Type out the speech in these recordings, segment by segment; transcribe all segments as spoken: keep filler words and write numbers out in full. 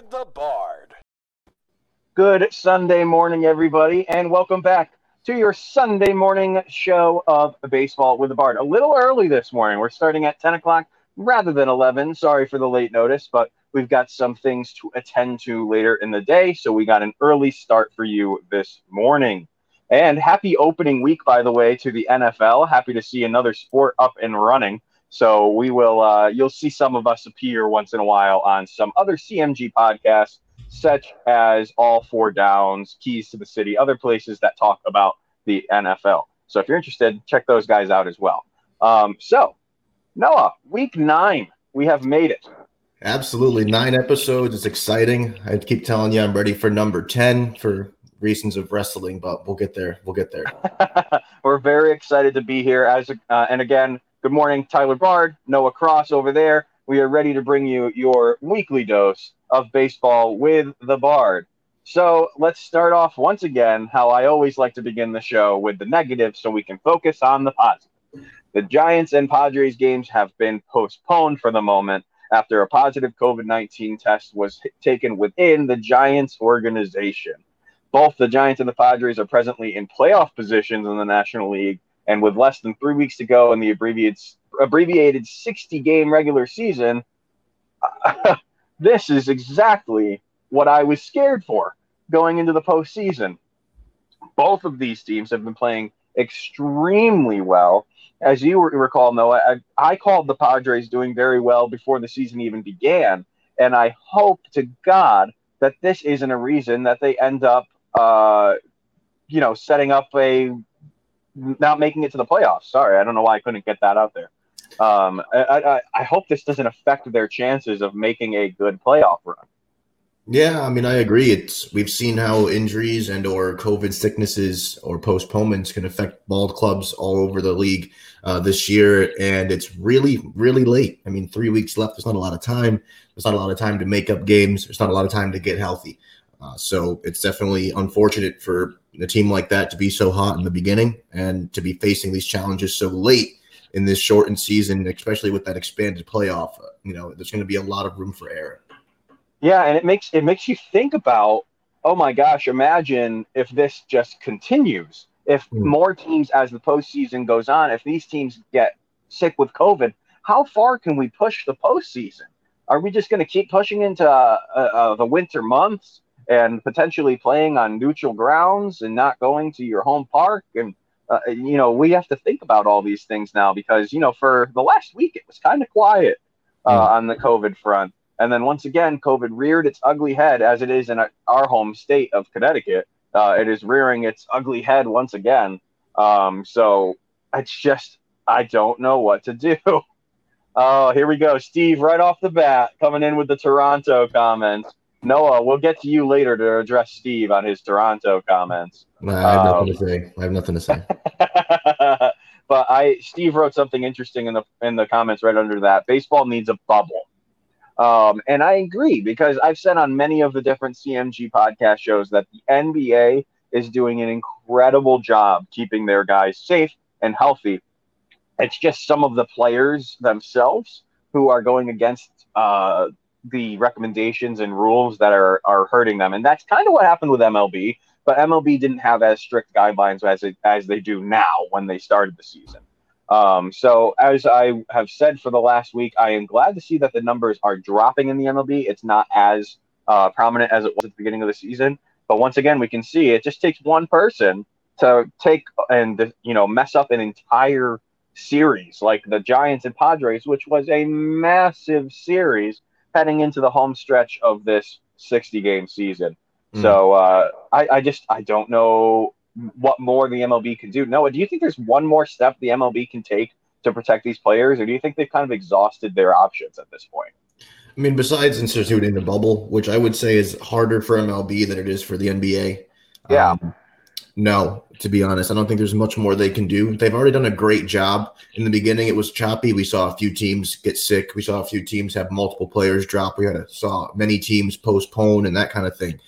with the Bard. Good Sunday morning, everybody, and welcome back to your Sunday morning show of Baseball with the Bard. A little early this morning. We're starting at ten o'clock rather than eleven. Sorry for the late notice, but we've got some things to attend to later in the day, so we got an early start for you this morning. And happy opening week, by the way, to the N F L. Happy to see another sport up and running. So we will, uh, you'll see some of us appear once in a while on some other C M G podcasts, such as All Four Downs, Keys to the City, other places that talk about the N F L. So if you're interested, check those guys out as well. Um, so, Noah, week nine, we have made it. Absolutely. Nine episodes. It's exciting. I keep telling you I'm ready for number ten for reasons of wrestling, but we'll get there. We'll get there. We're very excited to be here. As uh, and again, good morning, Tyler Bard, Noah Cross over there. We are ready to bring you your weekly dose of Baseball with the Bard. So let's start off once again, how I always like to begin the show, with the negative so we can focus on the positive. The Giants and Padres games have been postponed for the moment after a positive COVID nineteen test was taken within the Giants organization. Both the Giants and the Padres are presently in playoff positions in the National League, and with less than three weeks to go in the abbreviated abbreviated sixty-game regular season, uh, this is exactly what I was scared for going into the postseason. Both of these teams have been playing extremely well. As you recall, Noah, I, I called the Padres doing very well before the season even began, and I hope to God that this isn't a reason that they end up, uh, you know, setting up a not making it to the playoffs. Sorry, I don't know why I couldn't get that out there. Um, I, I, I hope this doesn't affect their chances of making a good playoff run. Yeah, I mean, I agree. It's we've seen how injuries and or COVID sicknesses or postponements can affect ball clubs all over the league uh, this year, and it's really, really late. I mean, three weeks left. There's not a lot of time. There's not a lot of time to make up games. There's not a lot of time to get healthy. Uh, so it's definitely unfortunate for a team like that to be so hot in the beginning and to be facing these challenges so late in this shortened season, especially with that expanded playoff. Uh, you know, there's going to be a lot of room for error. Yeah, and it makes it makes you think about, oh my gosh, imagine if this just continues. If more teams, as the postseason goes on, if these teams get sick with COVID, how far can we push the postseason? Are we just going to keep pushing into uh, uh, the winter months and potentially playing on neutral grounds and not going to your home park? And, uh, you know, we have to think about all these things now because, you know, for the last week, it was kind of quiet uh, on the COVID front. And then once again, COVID reared its ugly head, as it is in our home state of Connecticut. Uh, it is rearing its ugly head once again. Um, so it's just, I don't know what to do. Oh, here we go. Steve, right off the bat, coming in with the Toronto comments. Noah, we'll get to you later to address Steve on his Toronto comments. No, I have um, nothing to say. I have nothing to say. But I, Steve wrote something interesting in the in the comments right under that. Baseball needs a bubble. Um, and I agree, because I've said on many of the different C M G podcast shows that the N B A is doing an incredible job keeping their guys safe and healthy. It's just some of the players themselves who are going against uh, the recommendations and rules that are, are hurting them. And that's kind of what happened with M L B, but M L B didn't have as strict guidelines as, it, as they do now when they started the season. Um, so as I have said for the last week, I am glad to see that the numbers are dropping in the M L B. It's not as uh, prominent as it was at the beginning of the season. But once again, we can see it just takes one person to take and, you know, mess up an entire series like the Giants and Padres, which was a massive series heading into the home stretch of this sixty-game season. Mm. So uh, I, I just I don't know what more the M L B can do. Noah, do you think there's one more step the M L B can take to protect these players, or do you think they've kind of exhausted their options at this point? I mean, besides instituting the bubble, which I would say is harder for M L B than it is for the N B A. Yeah. Um, no, to be honest, I don't think there's much more they can do. They've already done a great job. In the beginning, it was choppy. We saw a few teams get sick. We saw a few teams have multiple players drop. We had a, saw many teams postpone and that kind of thing.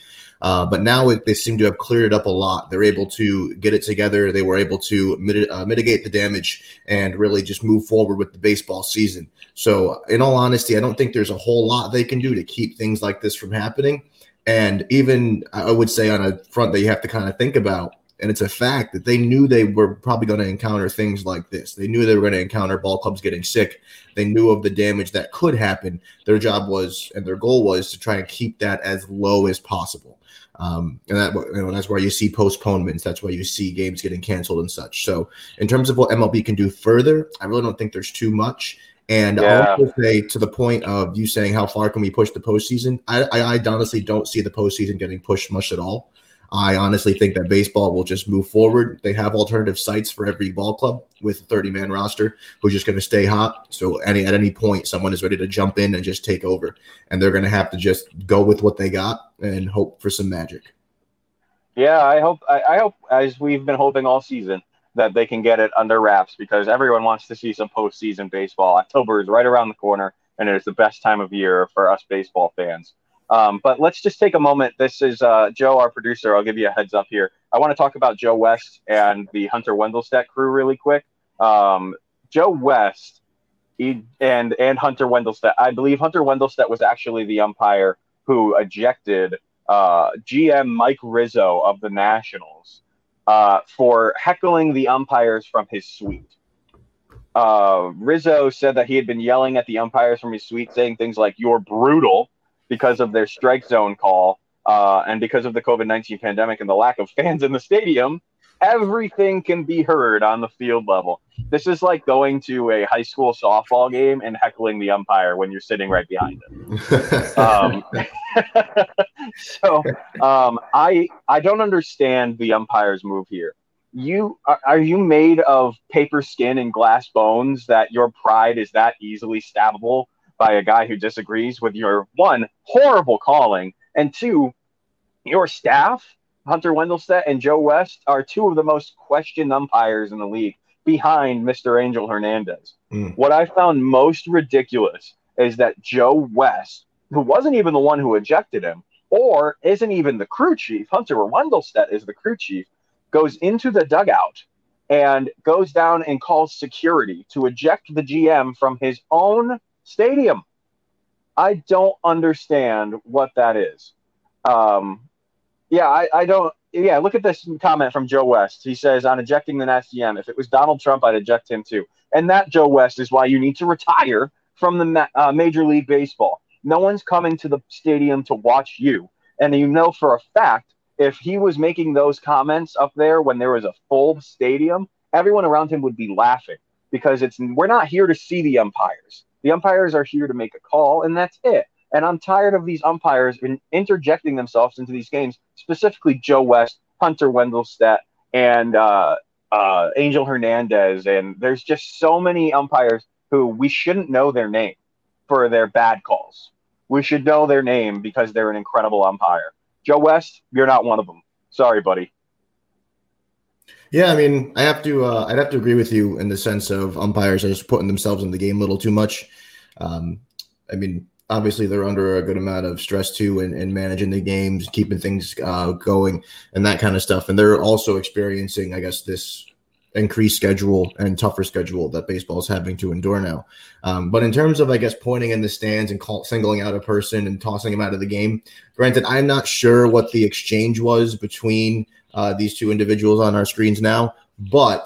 Uh, but now it, they seem to have cleared it up a lot. They're able to get it together. They were able to mit- uh, mitigate the damage and really just move forward with the baseball season. So in all honesty, I don't think there's a whole lot they can do to keep things like this from happening. And even I would say on a front that you have to kind of think about, and it's a fact that they knew they were probably going to encounter things like this. They knew they were going to encounter ball clubs getting sick. They knew of the damage that could happen. Their job was, and their goal was, to try and keep that as low as possible. Um, and that, you know, that's why you see postponements. That's why you see games getting canceled and such. So in terms of what M L B can do further, I really don't think there's too much. And yeah. I'll also say, to the point of you saying how far can we push the postseason, I, I, I honestly don't see the postseason getting pushed much at all. I honestly think that baseball will just move forward. They have alternative sites for every ball club with a thirty-man roster who's just going to stay hot. So any at any point, someone is ready to jump in and just take over. And they're going to have to just go with what they got and hope for some magic. Yeah, I hope, I, I hope, as we've been hoping all season, that they can get it under wraps, because everyone wants to see some postseason baseball. October is right around the corner, and it is the best time of year for us baseball fans. Um, but let's just take a moment. This is uh, Joe, our producer. I'll give you a heads up here. I want to talk about Joe West and the Hunter Wendelstedt crew really quick. Um, Joe West he, and and Hunter Wendelstedt. I believe Hunter Wendelstedt was actually the umpire who ejected uh, G M Mike Rizzo of the Nationals uh, for heckling the umpires from his suite. Uh, Rizzo said that he had been yelling at the umpires from his suite, saying things like, "You're brutal," because of their strike zone call uh, and because of the covid nineteen pandemic and the lack of fans in the stadium, everything can be heard on the field level. This is like going to a high school softball game and heckling the umpire when you're sitting right behind him. um, so um, I I don't understand the umpire's move here. You are, are you made of paper skin and glass bones that your pride is that easily stabbable by a guy who disagrees with your, one, horrible calling, and two, your staff? Hunter Wendelstedt and Joe West are two of the most questioned umpires in the league, behind Mister Angel Hernandez. Mm. What I found most ridiculous is that Joe West, who wasn't even the one who ejected him, or isn't even the crew chief, Hunter Wendelstedt is the crew chief, goes into the dugout and goes down and calls security to eject the G M from his own stadium. I don't understand what that is. Um, yeah, I, I don't. Yeah, look at this comment from Joe West. He says, on ejecting the Nats G M, if it was Donald Trump, I'd eject him too. And that, Joe West, is why you need to retire from the uh, Major League Baseball. No one's coming to the stadium to watch you. And you know for a fact, if he was making those comments up there when there was a full stadium, everyone around him would be laughing, because it's we're not here to see the umpires. The umpires are here to make a call, and that's it. And I'm tired of these umpires interjecting themselves into these games, specifically Joe West, Hunter Wendelstedt, and uh, uh, Angel Hernandez. And there's just so many umpires who we shouldn't know their name for their bad calls. We should know their name because they're an incredible umpire. Joe West, you're not one of them. Sorry, buddy. Yeah, I mean, I have to. Uh, I'd have to agree with you in the sense of umpires are just putting themselves in the game a little too much. Um, I mean, obviously they're under a good amount of stress too, and, and managing the games, keeping things uh, going, and that kind of stuff. And they're also experiencing, I guess, this increased schedule and tougher schedule that baseball is having to endure now. Um, but in terms of, I guess, pointing in the stands and call, singling out a person and tossing him out of the game, granted, I'm not sure what the exchange was between Uh, these two individuals on our screens now, but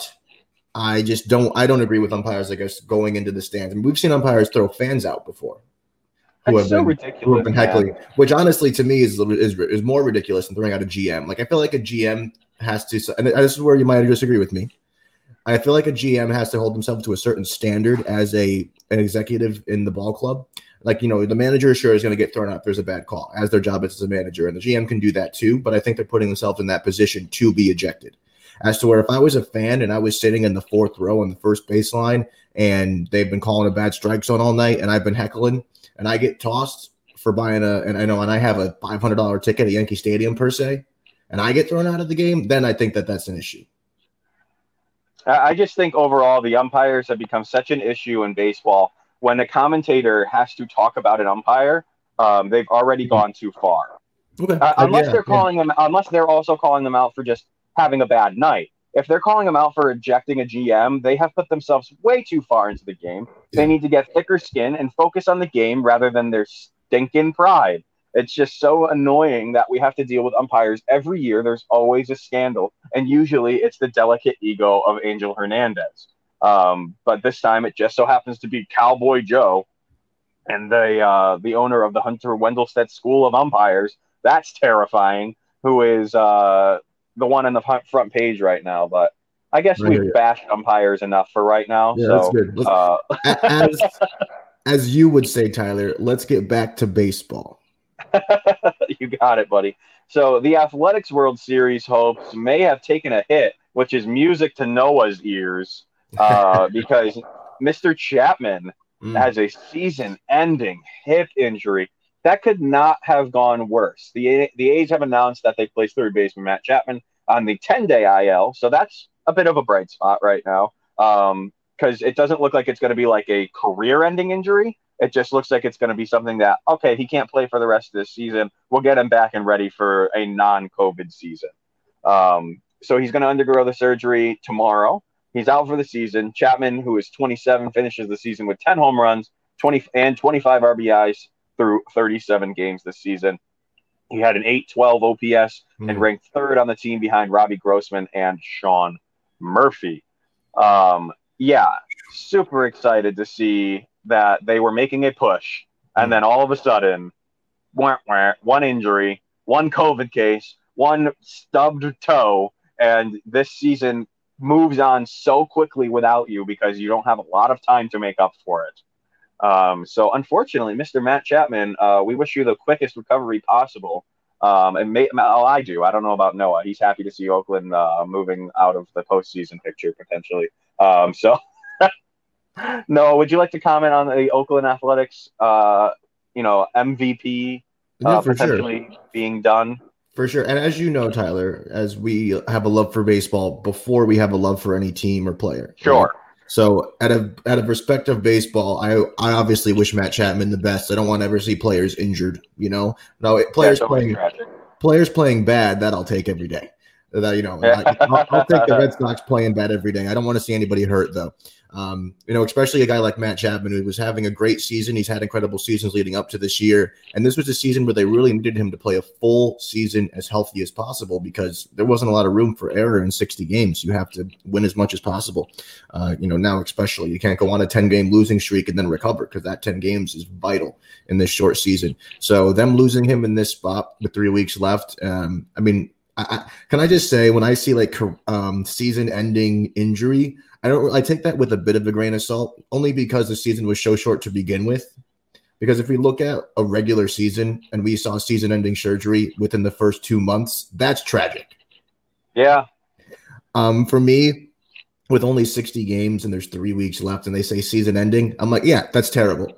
I just don't. I don't agree with umpires, I guess, going into the stands. I mean, we've seen umpires throw fans out before, who have, so been, who have been heckling, yeah. Which honestly, to me, is, is is more ridiculous than throwing out a G M. Like, I feel like a G M has to, and this is where you might disagree with me. I feel like a G M has to hold themselves to a certain standard as a an executive in the ball club. Like, you know, the manager sure is going to get thrown out if there's a bad call, as their job is as a manager. And the G M can do that too, but I think they're putting themselves in that position to be ejected. As to where if I was a fan and I was sitting in the fourth row on the first baseline and they've been calling a bad strike zone all night and I've been heckling and I get tossed for buying a – and I know, and I have a five hundred dollars ticket at Yankee Stadium per se, and I get thrown out of the game, then I think that that's an issue. I just think overall the umpires have become such an issue in baseball. When a commentator has to talk about an umpire, um, they've already gone too far. Okay. Uh, unless yeah, they're calling yeah. them, unless they're also calling them out for just having a bad night. If they're calling them out for ejecting a G M, they have put themselves way too far into the game. Yeah. They need to get thicker skin and focus on the game rather than their stinking pride. It's just so annoying that we have to deal with umpires every year. There's always a scandal, and usually it's the delicate ego of Angel Hernandez. Um, but this time, it just so happens to be Cowboy Joe and the uh, the owner of the Hunter Wendelstedt School of Umpires. That's terrifying. Who is uh, the one on the front page right now? But I guess right, we've yeah. bashed umpires enough for right now. Yeah, so, that's good. Let's, uh, as, as you would say, Tyler, let's get back to baseball. You got it, buddy. So the Athletics World Series hopes may have taken a hit, which is music to Noah's ears, uh, because Mister Chapman mm. has a season-ending hip injury. That could not have gone worse. The, the A's have announced that they placed third baseman Matt Chapman on the ten-day I L, so that's a bit of a bright spot right now, um, because it doesn't look like it's going to be like a career-ending injury. It just looks like it's going to be something that, okay, he can't play for the rest of this season. We'll get him back and ready for a non-COVID season. Um, so he's going to undergo the surgery tomorrow. He's out for the season. Chapman, who is twenty-seven, finishes the season with ten home runs, twenty and twenty-five R B Is through thirty-seven games this season. He had an eight twelve O P S mm-hmm. and ranked third on the team behind Robbie Grossman and Sean Murphy. Um, yeah, super excited to see that they were making a push, and then all of a sudden, wah, wah, one injury, one COVID case, one stubbed toe, and this season moves on so quickly without you because you don't have a lot of time to make up for it. Um, so unfortunately, Mister Matt Chapman, uh, we wish you the quickest recovery possible. Um, and may, well, I do. I don't know about Noah. He's happy to see Oakland uh, moving out of the postseason picture potentially. Um, so... No, would you like to comment on the Oakland Athletics, uh, you know, M V P uh, yeah, potentially sure. being done? For sure. And as you know, Tyler, as we have a love for baseball before we have a love for any team or player. Sure. Right? So out of out of respect of baseball, I I obviously wish Matt Chapman the best. I don't want to ever see players injured, you know. No, players yeah, playing tragic. players playing bad, that I'll take every day. That, you know, I, I'll, I'll take the Red Sox playing bad every day. I don't want to see anybody hurt, though. Um, you know, especially a guy like Matt Chapman, who was having a great season. He's had incredible seasons leading up to this year. And this was a season where they really needed him to play a full season as healthy as possible because there wasn't a lot of room for error in sixty games. You have to win as much as possible. Uh, you know, now especially you can't go on a ten-game losing streak and then recover because that ten games is vital in this short season. So them losing him in this spot with three weeks left, um, I mean, I, can I just say when I see like um, season-ending injury, I don't. I take that with a bit of a grain of salt, only because the season was so short to begin with. Because if we look at a regular season and we saw season-ending surgery within the first two months, that's tragic. Yeah. Um, for me, with only sixty games and there's three weeks left, and they say season-ending, I'm like, yeah, that's terrible.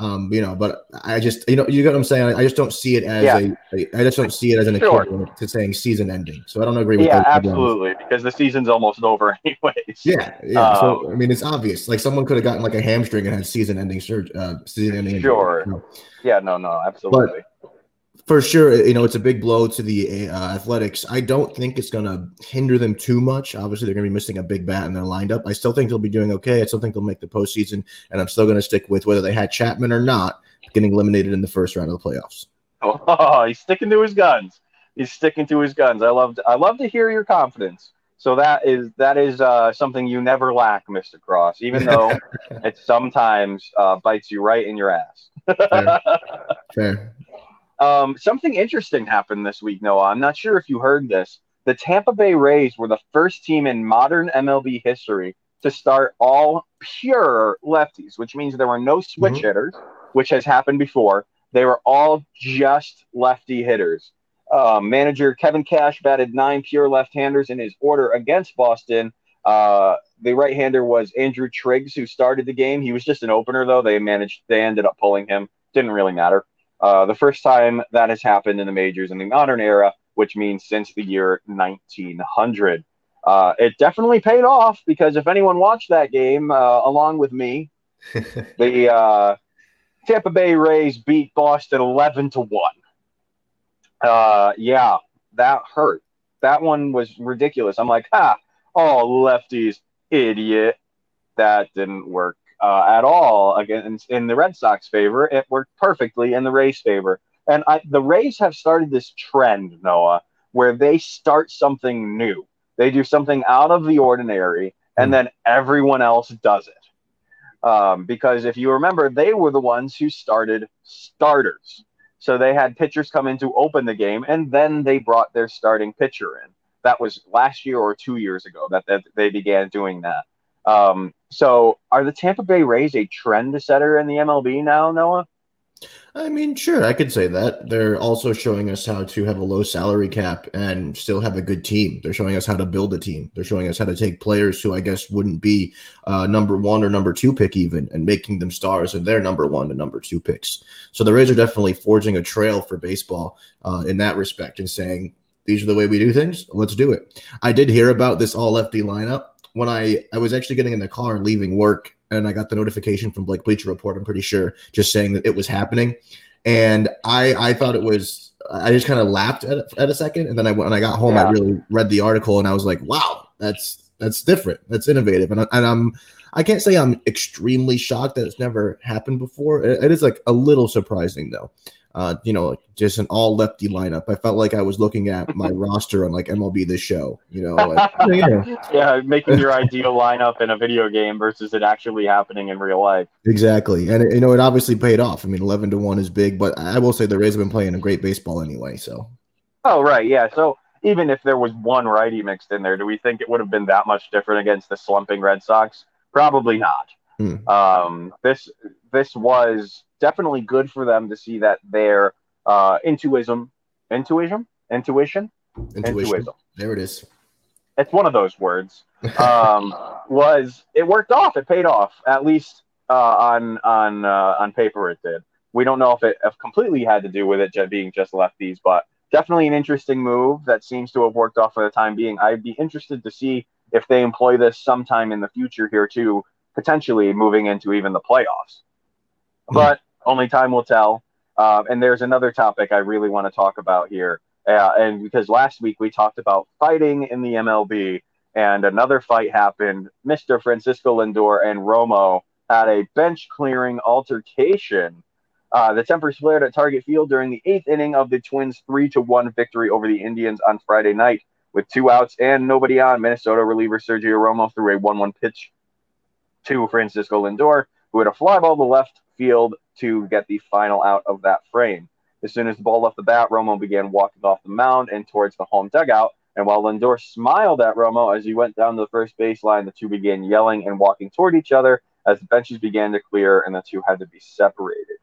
Um, you know, but I just, you know, you get what I'm saying. I, I just don't see it as yeah. a, I just don't see it as an sure. equivalent to saying season ending. So I don't agree with yeah, that. Yeah, absolutely, because the season's almost over anyways. Yeah, yeah. Um, so I mean, it's obvious. Like someone could have gotten like a hamstring and had season ending surgery. Uh, season ending. Sure. Injury, so. Yeah. No. No. Absolutely. But for sure, you know, it's a big blow to the uh, Athletics. I don't think it's going to hinder them too much. Obviously, they're going to be missing a big bat in their lineup. I still think they'll be doing okay. I still think they'll make the postseason, and I'm still going to stick with whether they had Chapman or not getting eliminated in the first round of the playoffs. Oh, he's sticking to his guns. He's sticking to his guns. I love I love to hear your confidence. So that is that is uh, something you never lack, Mister Cross, even though it sometimes uh, bites you right in your ass. Fair. Fair. Um, something interesting happened this week, Noah. I'm not sure if you heard this. The Tampa Bay Rays were the first team in modern M L B history to start all pure lefties, which means there were no switch mm-hmm. hitters, which has happened before. They were all just lefty hitters. Uh, manager Kevin Cash batted nine pure left-handers in his order against Boston. Uh, the right-hander was Andrew Triggs, who started the game. He was just an opener, though. They managed. They ended up pulling him. Didn't really matter. Uh, the first time that has happened in the majors in the modern era, which means since the year nineteen hundred. Uh, it definitely paid off because if anyone watched that game, uh, along with me, the uh, Tampa Bay Rays beat Boston eleven to one. Uh, yeah, that hurt. That one was ridiculous. I'm like, ha, oh, lefties, idiot. That didn't work uh, at all against in the Red Sox favor. It worked perfectly in the Rays favor. And I, the Rays have started this trend, Noah, where they start something new. They do something out of the ordinary, and then everyone else does it. Um, because if you remember, they were the ones who started starters. So they had pitchers come in to open the game, and then they brought their starting pitcher in. That was last year or two years ago that, that they began doing that. Um, so are the Tampa Bay Rays a trend setter in the M L B now, Noah? I mean, sure, I could say that. They're also showing us how to have a low salary cap and still have a good team. They're showing us how to build a team. They're showing us how to take players who I guess wouldn't be uh, number one or number two pick even and making them stars in their number one and number two picks. So the Rays are definitely forging a trail for baseball uh, in that respect and saying, these are the way we do things. Let's do it. I did hear about this all lefty lineup when I, I was actually getting in the car and leaving work. And I got the notification from Blake Bleacher Report, I'm pretty sure, just saying that it was happening. And I I thought it was – I just kind of laughed at, at a second. And then I, when I got home, yeah. I really read the article, and I was like, wow, that's that's different. That's innovative. And, I, and I'm, I can't say I'm extremely shocked that it's never happened before. It, it is, like, a little surprising, though. Uh, you know, like just an all-lefty lineup. I felt like I was looking at my roster on, like, M L B This Show, you know. Like, yeah. yeah, making your ideal lineup in a video game versus it actually happening in real life. Exactly. And, it, you know, it obviously paid off. I mean, eleven to one is big, but I will say the Rays have been playing a great baseball anyway, so. Oh, right, yeah. So even if there was one righty mixed in there, do we think it would have been that much different against the slumping Red Sox? Probably not. Hmm. Um, this this was... definitely good for them to see that their uh, intuism, intuition, intuition, intuition, intuism. There it is. It's one of those words. Um, was it worked off? It paid off, at least uh, on on uh, on paper. It did. We don't know if it if completely had to do with it just being just lefties, but definitely an interesting move that seems to have worked off for the time being. I'd be interested to see if they employ this sometime in the future here too, potentially moving into even the playoffs. But only time will tell. Uh, and there's another topic I really want to talk about here. Uh, and because last week we talked about fighting in the M L B, and another fight happened. Mister Francisco Lindor and Romo had a bench-clearing altercation. Uh, the tempers flared at Target Field during the eighth inning of the Twins' three to one victory over the Indians on Friday night. With two outs and nobody on, Minnesota reliever Sergio Romo threw a one one pitch to Francisco Lindor, who had a fly ball to left field to get the final out of that frame. As soon as the ball left the bat, Romo began walking off the mound and towards the home dugout. And while Lindor smiled at Romo as he went down to the first baseline, the two began yelling and walking toward each other as the benches began to clear and the two had to be separated.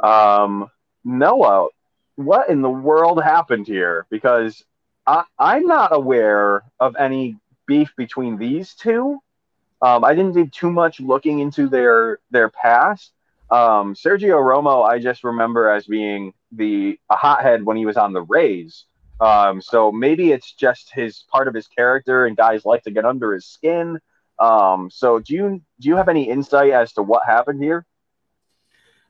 Um, Noah, what in the world happened here? Because I, I'm not aware of any beef between these two. Um, I didn't do too much looking into their their past. Um, Sergio Romo, I just remember as being the a hothead when he was on the Rays. Um, so maybe it's just his part of his character, and guys like to get under his skin. Um, so do you do you have any insight as to what happened here?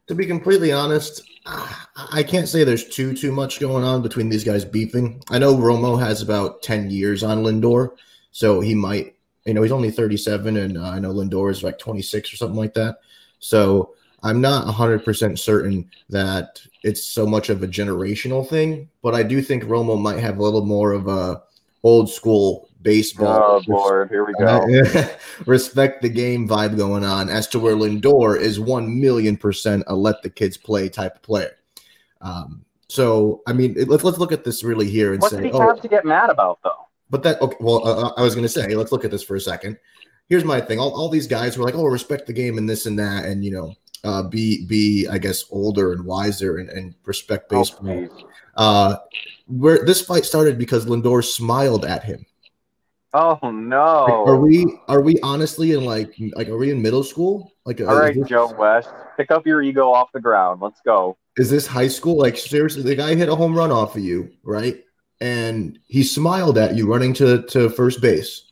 To be completely honest, I can't say there's too too much going on between these guys beefing. I know Romo has about ten years on Lindor, so he might. You know, he's only thirty-seven, and uh, I know Lindor is like twenty-six or something like that. So I'm not one hundred percent certain that it's so much of a generational thing, but I do think Romo might have a little more of a old-school baseball. Oh, Lord, here we go. Respect the game vibe going on as to where Lindor is one million percent a let-the-kids-play type of player. Um, so, I mean, let's, let's look at this really here and what say – What did he oh, have to get mad about, though? But that, okay, well, uh, I was going to say, let's look at this for a second. Here's my thing. All, all these guys were like, oh, respect the game and this and that. And, you know, uh, be, be I guess, older and wiser and, and respect baseball. Oh, uh, where this fight started because Lindor smiled at him. Oh, no. Like, are we are we honestly in like, like, are we in middle school? Like, all right, this- Joe West, pick up your ego off the ground. Let's go. Is this high school? Like, seriously, the guy hit a home run off of you, right? And he smiled at you running to, to first base.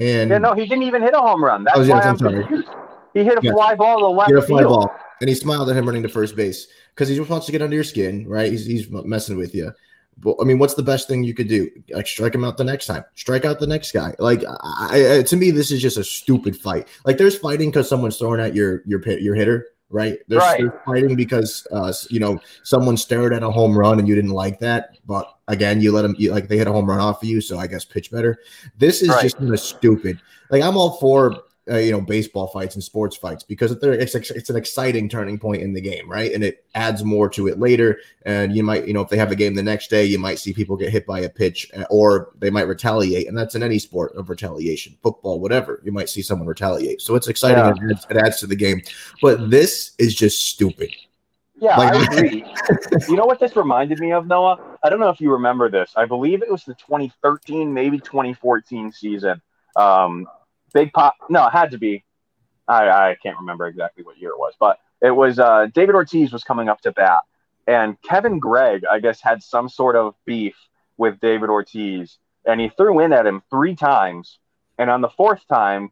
And yeah, no, he didn't even hit a home run. That's oh, yeah, why I'm sorry. Confused. He hit a yeah. fly ball to the left. He hit a fly field. ball, and he smiled at him running to first base because he just wants to get under your skin, right? He's he's messing with you. But I mean, what's the best thing you could do? Like strike him out the next time. Strike out the next guy. Like I, I, to me, this is just a stupid fight. Like there's fighting because someone's throwing at your your your hitter. Right, they're right. fighting because uh, you know someone stared at a home run and you didn't like that. But again, you let them you, like they hit a home run off of you, so I guess pitch better. This is right. just kind of stupid. Like I'm all for uh, you know baseball fights and sports fights because they're it's, it's an exciting turning point in the game, right? And it adds more to it later. And you might you know if they have a game the next day, you might see people get hit by a pitch or they might retaliate, and that's in any sport of retaliation, football, whatever. You might see someone retaliate, so it's exciting. Yeah. And it, adds, it adds to the game. But this is just stupid. Yeah, like, I agree. You know what this reminded me of, Noah? I don't know if you remember this. I believe it was the twenty thirteen, maybe twenty fourteen season. Um, Big Pop. No, it had to be. I, I can't remember exactly what year it was, but it was uh, David Ortiz was coming up to bat, and Kevin Gregg, I guess, had some sort of beef with David Ortiz, and he threw in at him three times, and on the fourth time,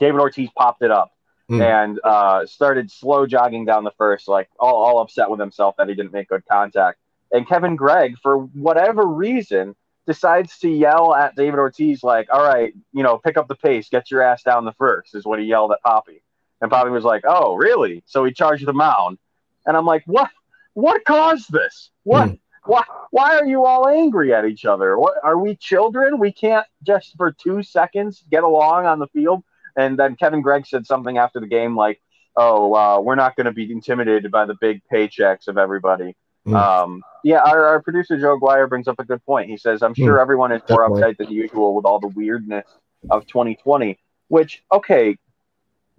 David Ortiz popped it up. Mm. And uh, started slow jogging down the first, like all, all upset with himself that he didn't make good contact. And Kevin Gregg, for whatever reason, decides to yell at David Ortiz, like, all right, you know, pick up the pace, get your ass down the first, is what he yelled at Poppy. And Poppy was like, oh, really? So he charged the mound. And I'm like, what? What caused this? What? Mm. Why, why are you all angry at each other? What, are we children? We can't just for two seconds get along on the field? And then Kevin Gregg said something after the game like, oh, uh, we're not going to be intimidated by the big paychecks of everybody. Mm. Um, yeah, our, our producer, Joe Guire, brings up a good point. He says, I'm sure mm. everyone is more Definitely. uptight than usual with all the weirdness of twenty twenty, which, okay,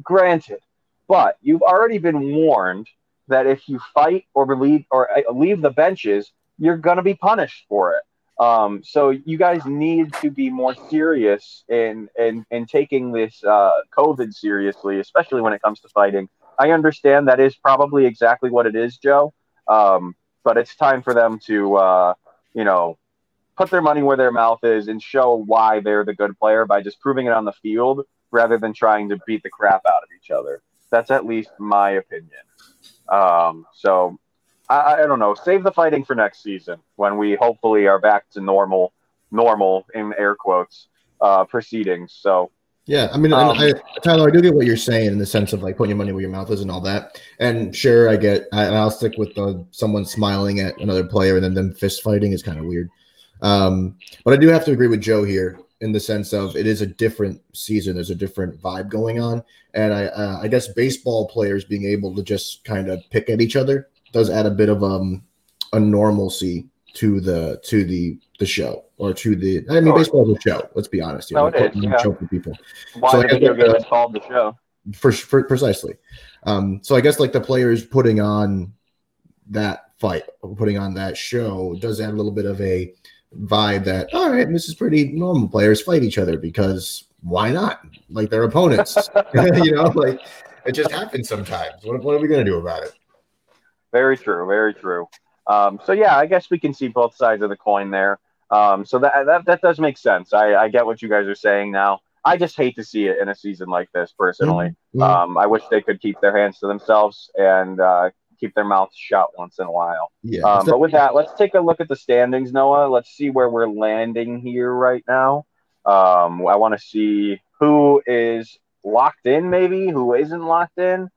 granted, but you've already been warned that if you fight or leave, or leave the benches, you're going to be punished for it. Um, so you guys need to be more serious in, in, in taking this uh, COVID seriously, especially when it comes to fighting. I understand that is probably exactly what it is, Joe, um, but it's time for them to, uh, you know, put their money where their mouth is and show why they're the good player by just proving it on the field rather than trying to beat the crap out of each other. That's at least my opinion. Um, so... I, I don't know. Save the fighting for next season when we hopefully are back to normal, normal in air quotes, uh, proceedings. So, yeah, I mean, um, I, Tyler, I do get what you're saying in the sense of like putting your money where your mouth is and all that. And sure, I get. I, I'll stick with the someone smiling at another player and then them fist fighting is kind of weird. Um, but I do have to agree with Joe here in the sense of it is a different season. There's a different vibe going on, and I, uh, I guess baseball players being able to just kind of pick at each other does add a bit of um a normalcy to the to the the show or to the I mean oh, baseball is a show, let's be honest here. No, it is, yeah. Show for people. Why so did you get called the show? For, for precisely. Um so I guess like the players putting on that fight, putting on that show does add a little bit of a vibe that all right, this is pretty normal, players fight each other because why not? Like their opponents. You know, like it just happens sometimes. What what are we gonna do about it? Very true, very true. Um, so, yeah, I guess we can see both sides of the coin there. Um, so that, that that does make sense. I, I get what you guys are saying now. I just hate to see it in a season like this, personally. Mm-hmm. Um, I wish they could keep their hands to themselves and uh, keep their mouths shut once in a while. Yeah, um, but with that, let's take a look at the standings, Noah. Let's see where we're landing here right now. Um, I want to see who is locked in, maybe, who isn't locked in.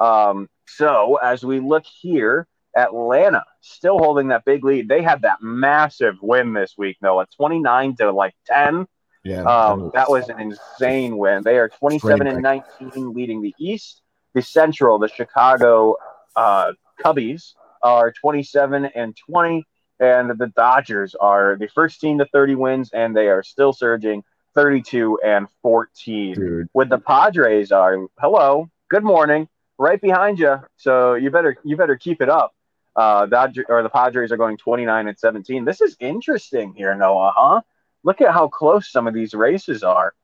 Um, so as we look here, Atlanta still holding that big lead. They had that massive win this week, Noah, twenty-nine to like ten. Yeah, um, that was an insane win. They are twenty-seven and nineteen leading the East. The Central, the Chicago uh, Cubbies are twenty-seven and twenty, and the Dodgers are the first team to thirty wins, and they are still surging thirty-two and fourteen. Dude. With the Padres are, hello, good morning. Right behind you, so you better you better keep it up. Uh, Dodger, or the Padres are going twenty-nine and seventeen. This is interesting here, Noah. Huh? Look at how close some of these races are.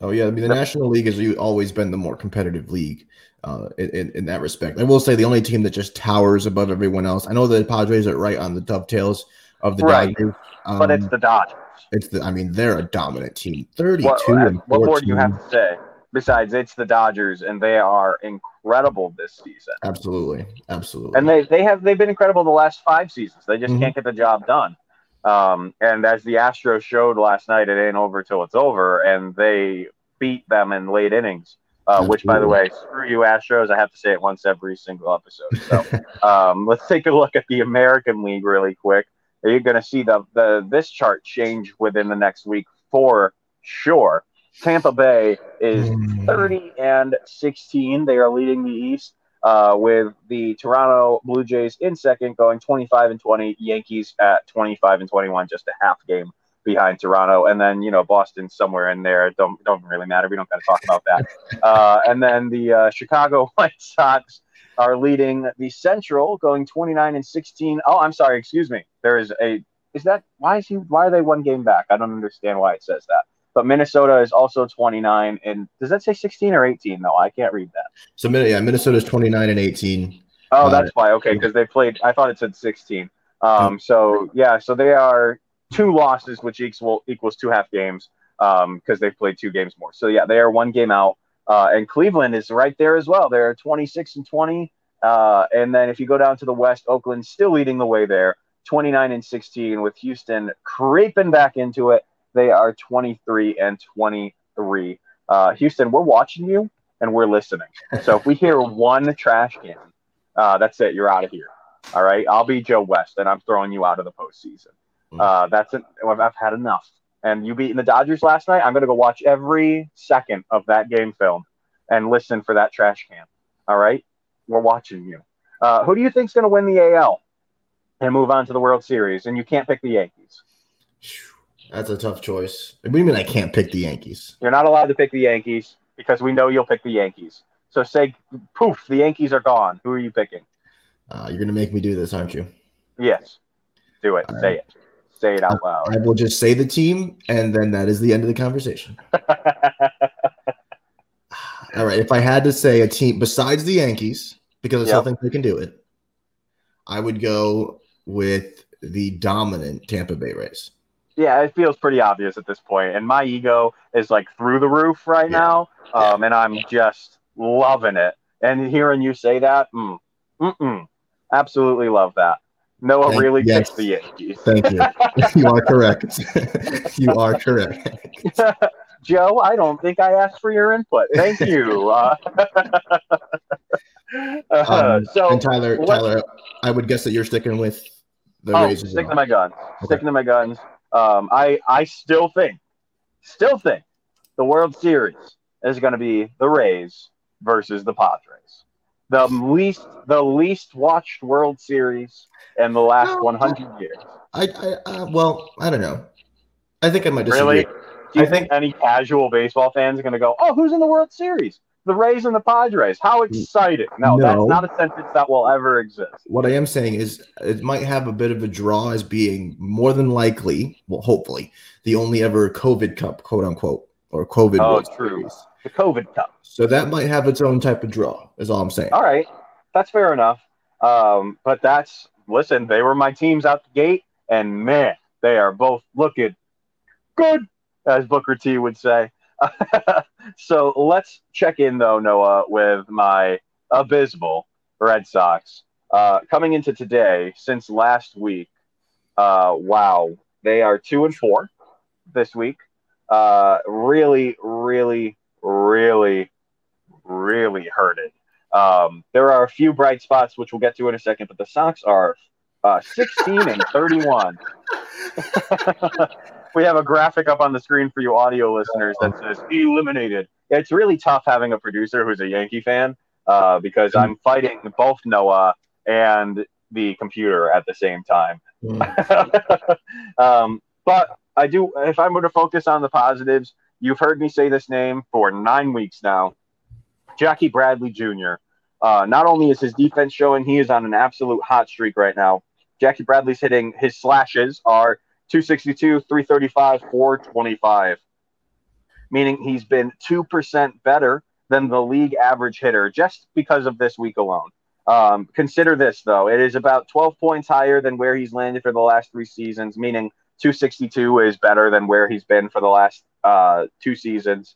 Oh yeah, I mean the, the National League has always been the more competitive league uh, in in that respect. I will say the only team that just towers above everyone else. I know the Padres are right on the dovetails of the right, Dodgers, um, but it's the Dodgers. It's the I mean they're a dominant team. thirty-two what, and fourteen. What more do you have to say? Besides, it's the Dodgers, and they are incredible this season. Absolutely, absolutely. And they they have they've been incredible the last five seasons. They just mm-hmm. can't get the job done. Um, and as the Astros showed last night, it ain't over till it's over, and they beat them in late innings. Uh, which, by the way, screw you, Astros. I have to say it once every single episode. So um, let's take a look at the American League really quick. You're going to see the the this chart change within the next week for sure. Tampa Bay is thirty and sixteen. They are leading the East uh, with the Toronto Blue Jays in second, going twenty-five and twenty. Yankees at twenty-five and twenty-one, just a half game behind Toronto, and then, you know, Boston somewhere in there. Don't don't really matter. We don't got to talk about that. Uh, and then the uh, Chicago White Sox are leading the Central, going twenty-nine and sixteen. Oh, I'm sorry. Excuse me. There is a is that why is he why are they one game back? I don't understand why it says that. But Minnesota is also twenty-nine, and does that say sixteen or eighteen? No, I can't read that. So yeah, Minnesota is twenty-nine and eighteen. Oh, uh, that's why. Okay, because they played. I thought it said sixteen. Um. So yeah. So they are. Two losses, which equal, equals two half games, because um, they've played two games more. So, yeah, they are one game out. Uh, and Cleveland is right there as well. They're twenty-six and twenty. Uh, and then if you go down to the West, Oakland still leading the way there, twenty-nine and sixteen, with Houston creeping back into it. They are twenty-three and twenty-three. Uh, Houston, we're watching you and we're listening. So if we hear one trash can, uh, that's it. You're out of here. All right. I'll be Joe West, and I'm throwing you out of the postseason. Uh, that's it. I've had enough. And you beating the Dodgers last night, I'm going to go watch every second of that game film and listen for that trash can. All right? We're watching you. Uh, who do you think's going to win the A L and move on to the World Series? And you can't pick the Yankees. That's a tough choice. What do you mean I can't pick the Yankees? You're not allowed to pick the Yankees because we know you'll pick the Yankees. So say, poof, the Yankees are gone. Who are you picking? Uh, you're going to make me do this, aren't you? Yes. Do it. All say right. it. Say it out loud. I will just say the team, and then that is the end of the conversation. All right. If I had to say a team besides the Yankees, because I still think they can do it, I would go with the dominant Tampa Bay Rays. Yeah, it feels pretty obvious at this point, and my ego is like through the roof right yeah. now, um, yeah. and I'm just loving it. And hearing you say that, mm, mm-mm, absolutely love that. Noah Thank, really yes. picked the Yankees. Thank you. You are correct. You are correct. Joe, I don't think I asked for your input. Thank you. Uh, um, so, and Tyler, what, Tyler, I would guess that you're sticking with the oh, Rays. Sticking to my guns. Okay. Sticking to my guns. Um, I, I still think, still think the World Series is going to be the Rays versus the Padres. The least, the least watched World Series in the last no, one hundred years. I, I, uh, well, I don't know. I think I might disagree. Really? Do you think, think any casual baseball fans are going to go, "Oh, who's in the World Series? The Rays and the Padres. How exciting!" No, no, that's not a sentence that will ever exist. What I am saying is, it might have a bit of a draw as being more than likely, well, hopefully, the only ever COVID Cup, quote unquote, or COVID oh, World true. Series. The COVID Cup. So that might have its own type of draw, is all I'm saying. All right. That's fair enough. Um, but that's – listen, they were my teams out the gate, and, man, they are both looking good, as Booker T would say. So let's check in, though, Noah, with my abysmal Red Sox. Uh, coming into today, since last week, uh, wow, they are two and four this week. Uh, really, really – really, really hurted. Um, there are a few bright spots, which we'll get to in a second, but the Sox are uh, sixteen and thirty-one. We have a graphic up on the screen for you audio listeners that says eliminated. It's really tough having a producer who's a Yankee fan uh, because I'm fighting both Noah and the computer at the same time. um, but I do, if I'm going to focus on the positives, you've heard me say this name for nine weeks now. Jackie Bradley Junior Uh, not only is his defense showing, he is on an absolute hot streak right now. Jackie Bradley's hitting, his slashes are two sixty-two, three thirty-five, four twenty-five, meaning he's been two percent better than the league average hitter just because of this week alone. Um, consider this, though. It is about twelve points higher than where he's landed for the last three seasons, meaning two sixty-two is better than where he's been for the last uh, two seasons.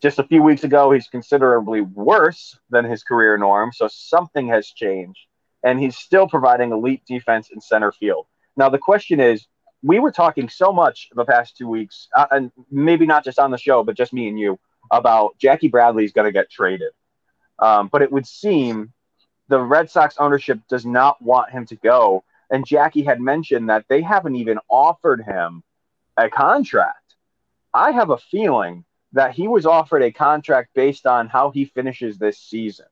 Just a few weeks ago, he's considerably worse than his career norm, so something has changed, and he's still providing elite defense in center field. Now, the question is, we were talking so much the past two weeks, uh, and maybe not just on the show, but just me and you, about Jackie Bradlee's going to get traded. Um, but it would seem the Red Sox ownership does not want him to go, and Jackie had mentioned that they haven't even offered him a contract. I have a feeling that he was offered a contract based on how he finishes this season.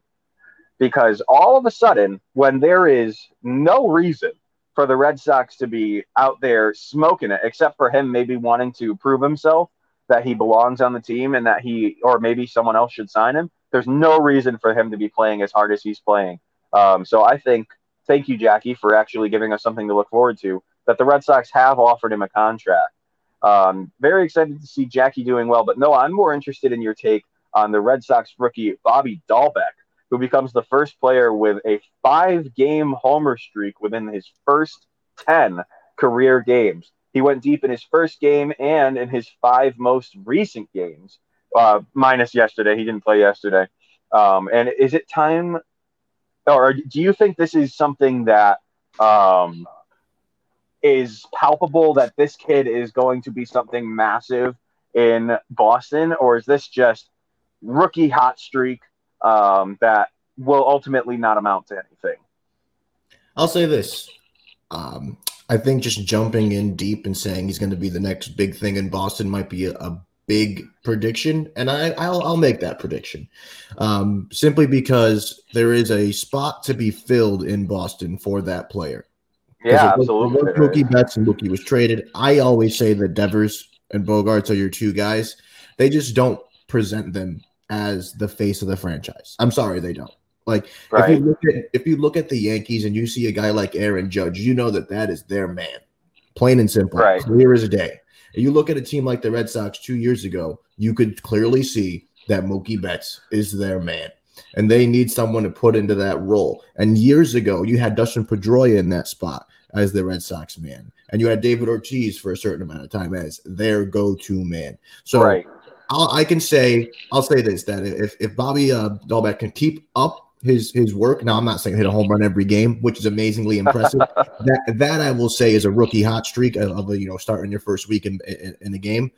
Because all of a sudden, when there is no reason for the Red Sox to be out there smoking it, except for him maybe wanting to prove himself that he belongs on the team and that he, or maybe someone else should sign him, there's no reason for him to be playing as hard as he's playing. Um, so I think, thank you, Jackie, for actually giving us something to look forward to, that the Red Sox have offered him a contract. Um, very excited to see Jackie doing well, but no, I'm more interested in your take on the Red Sox rookie Bobby Dahlbeck, who becomes the first player with a five-game homer streak within his first ten career games. He went deep in his first game and in his five most recent games, uh, minus yesterday. He didn't play yesterday. Um, and is it time, or do you think this is something that um, – is palpable, that this kid is going to be something massive in Boston, or is this just rookie hot streak um, that will ultimately not amount to anything? I'll say this. Um, I think just jumping in deep and saying he's going to be the next big thing in Boston might be a, a big prediction, and I, I'll, I'll make that prediction um, simply because there is a spot to be filled in Boston for that player. Yeah, it was, absolutely. It Mookie Betts and Mookie was traded. I always say that Devers and Bogarts are your two guys. They just don't present them as the face of the franchise. I'm sorry, they don't. Like right. if you look at if you look at the Yankees and you see a guy like Aaron Judge, you know that that is their man, plain and simple, right. Clear as a day. And you look at a team like the Red Sox two years ago, you could clearly see that Mookie Betts is their man. And they need someone to put into that role. And years ago, you had Dustin Pedroia in that spot as the Red Sox man. And you had David Ortiz for a certain amount of time as their go-to man. So right. I'll, I can say, I'll say this, that if, if Bobby uh, Dahlbeck can keep up his his work, now I'm not saying hit a home run every game, which is amazingly impressive. that that I will say is a rookie hot streak of, of you know, starting your first week in, in, in the game.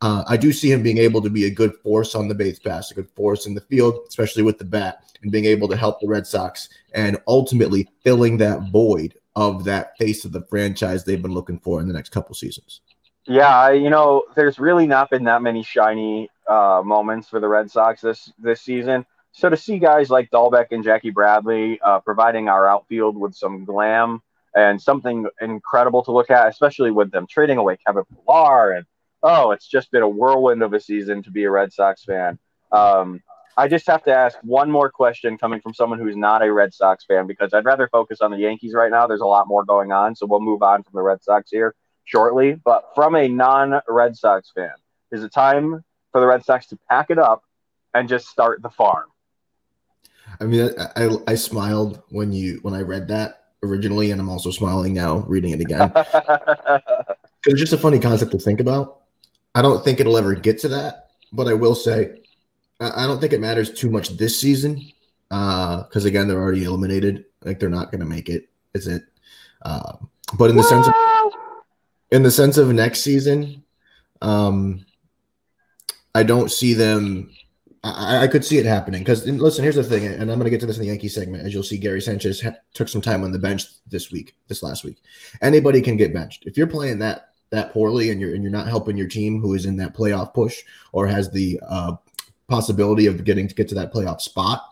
Uh, I do see him being able to be a good force on the base pass, a good force in the field, especially with the bat, and being able to help the Red Sox and ultimately filling that void of that face of the franchise they've been looking for in the next couple seasons. Yeah, you know, there's really not been that many shiny uh, moments for the Red Sox this, this season. So to see guys like Dahlbeck and Jackie Bradlee uh, providing our outfield with some glam and something incredible to look at, especially with them trading away Kevin Pillar and oh, it's just been a whirlwind of a season to be a Red Sox fan. Um, I just have to ask one more question coming from someone who's not a Red Sox fan, because I'd rather focus on the Yankees right now. There's a lot more going on, so we'll move on from the Red Sox here shortly. But from a non-Red Sox fan, is it time for the Red Sox to pack it up and just start the farm? I mean, I, I, I smiled when you when I read that originally, and I'm also smiling now reading it again. It's just a funny concept to think about. I don't think it'll ever get to that, but I will say I don't think it matters too much this season because, uh, again, they're already eliminated. Like, they're not going to make it, is it? Uh, but in the, sense of, in the sense of next season, um, I don't see them – I could see it happening because, listen, here's the thing, and I'm going to get to this in the Yankee segment. As you'll see, Gary Sanchez ha- took some time on the bench this week, this last week. Anybody can get benched. If you're playing that – that poorly and you're and you're not helping your team who is in that playoff push or has the uh, possibility of getting to get to that playoff spot,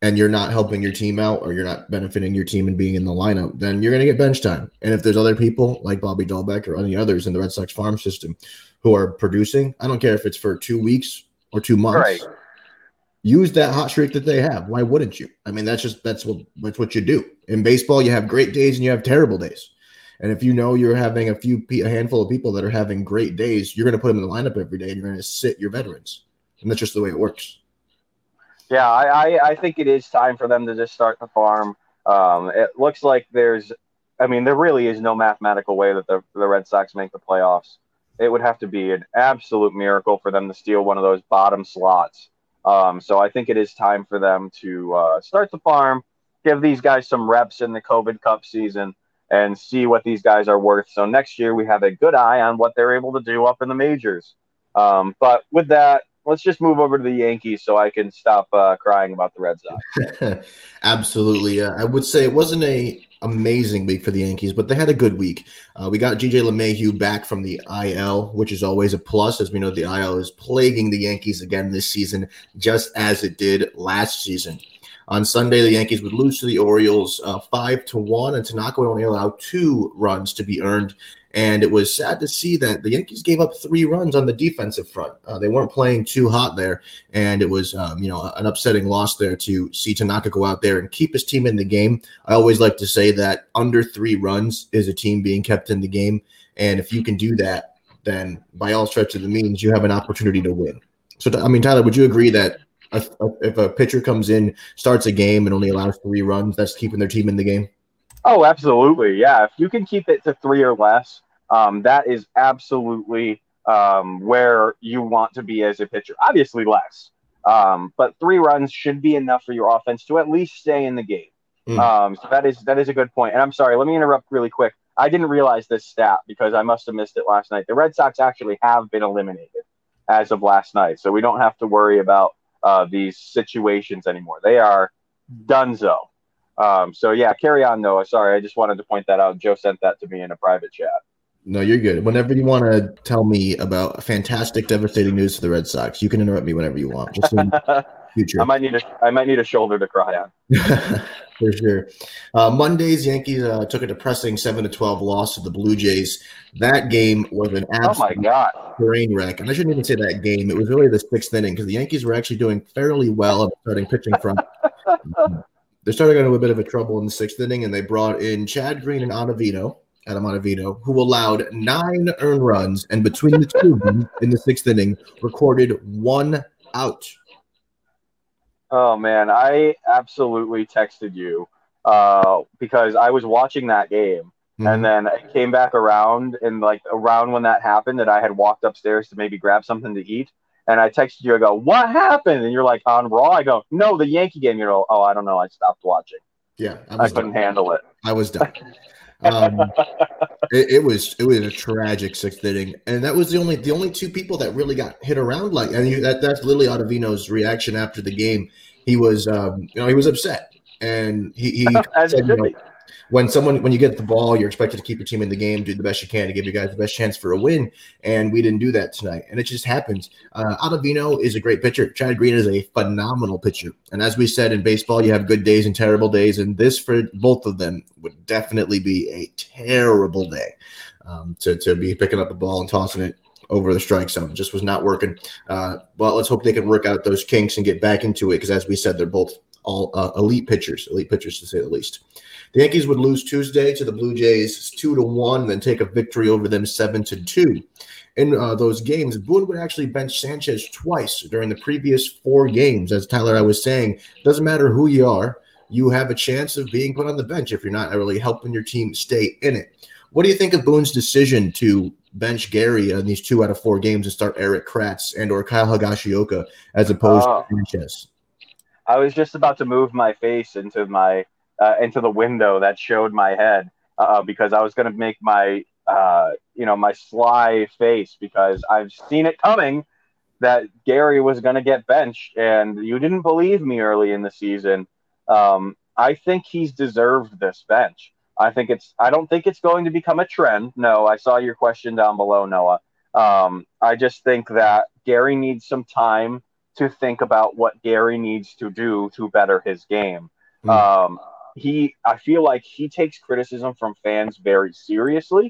and you're not helping your team out or you're not benefiting your team and being in the lineup, then you're going to get bench time. And if there's other people like Bobby Dahlbeck or any others in the Red Sox farm system who are producing, I don't care if it's for two weeks or two months, right. Use that hot streak that they have. Why wouldn't you? I mean, that's just that's what that's what you do. In baseball, you have great days and you have terrible days. And if you know you're having a few, a handful of people that are having great days, you're going to put them in the lineup every day and you're going to sit your veterans. And that's just the way it works. Yeah, I, I, I think it is time for them to just start the farm. Um, it looks like there's, I mean, there really is no mathematical way that the, the Red Sox make the playoffs. it would have to be an absolute miracle for them to steal one of those bottom slots. Um, so I think it is time for them to uh, start the farm, give these guys some reps in the COVID Cup season, and see what these guys are worth. So next year we have a good eye on what they're able to do up in the majors. Um, but with that, let's just move over to the Yankees so I can stop uh, crying about the Red Sox. Absolutely. Uh, I would say it wasn't a amazing week for the Yankees, but they had a good week. Uh, we got G J LeMahieu back from the I L, which is always a plus. As we know, the I L is plaguing the Yankees again this season, just as it did last season. On Sunday, the Yankees would lose to the Orioles uh, five to one, and Tanaka would only allow two runs to be earned. And it was sad to see that the Yankees gave up three runs on the defensive front. Uh, they weren't playing too hot there, and it was um, you know, an upsetting loss there to see Tanaka go out there and keep his team in the game. I always like to say that under three runs is a team being kept in the game, and if you can do that, then by all stretch of the means, you have an opportunity to win. So, I mean, Tyler, would you agree that A, if a pitcher comes in, starts a game, and only allows three runs, that's keeping their team in the game? Oh, absolutely. Yeah. If you can keep it to three or less, um, that is absolutely um, where you want to be as a pitcher. Obviously less. Um, but three runs should be enough for your offense to at least stay in the game. Mm. Um, so that is that is a good point. And I'm sorry, let me interrupt really quick. I didn't realize this stat because I must have missed it last night. The Red Sox actually have been eliminated as of last night, so we don't have to worry about Uh, these situations anymore. They are donezo. Um, so, yeah, carry on, Noah. Sorry, I just wanted to point that out. Joe sent that to me in a private chat. No, you're good. Whenever you want to tell me about fantastic, devastating news for the Red Sox, you can interrupt me whenever you want. Just in the future. I might need a, I might need a shoulder to cry on. For sure. Uh, Monday's Yankees uh, took a depressing seven to twelve loss to the Blue Jays. That game was an absolute oh my God. train wreck. And I shouldn't even say that game. It was really the sixth inning because the Yankees were actually doing fairly well at starting pitching front. They started getting a little bit of a trouble in the sixth inning, and they brought in Chad Green and Ottavino, Adam Ottavino, who allowed nine earned runs, and between the two of them in the sixth inning recorded one out. Oh, man, I absolutely texted you uh, because I was watching that game, mm-hmm. and then I came back around, and like around when that happened, that I had walked upstairs to maybe grab something to eat, and I texted you, I go, what happened? And you're like, on Raw? I go, no, the Yankee game. You know, oh, I don't know, I stopped watching. Yeah, I, I couldn't done. handle it. I was done. um, it, it was it was a tragic sixth inning, and that was the only the only two people that really got hit around like. And you, that that's literally Ottavino's reaction after the game. He was um, you know he was upset, and he, he said, you know, when someone when you get the ball, you're expected to keep your team in the game, do the best you can to give you guys the best chance for a win, and we didn't do that tonight, and it just happens. Uh, Ottavino is a great pitcher. Chad Green is a phenomenal pitcher, and as we said in baseball, you have good days and terrible days, and this for both of them would definitely be a terrible day um, to, to be picking up the ball and tossing it over the strike zone. It just was not working. Uh, but let's hope they can work out those kinks and get back into it because, as we said, they're both all uh, elite pitchers, elite pitchers to say the least. The Yankees would lose Tuesday to the Blue Jays two to one, then take a victory over them seven to two. In uh, those games, Boone would actually bench Sanchez twice during the previous four games. As Tyler, I was saying, doesn't matter who you are, you have a chance of being put on the bench if you're not really helping your team stay in it. What do you think of Boone's decision to bench Gary in these two out of four games and start Eric Kratz and or Kyle Higashioka as opposed oh, to Sanchez? I was just about to move my face into my – Uh, into the window that showed my head uh, because I was going to make my, uh, you know, my sly face because I've seen it coming that Gary was going to get benched, and you didn't believe me early in the season. Um, I think he's deserved this bench. I think it's, I don't think it's going to become a trend. No, I saw your question down below, Noah. Um, I just think that Gary needs some time to think about what Gary needs to do to better his game. Mm. Um, He, I feel like he takes criticism from fans very seriously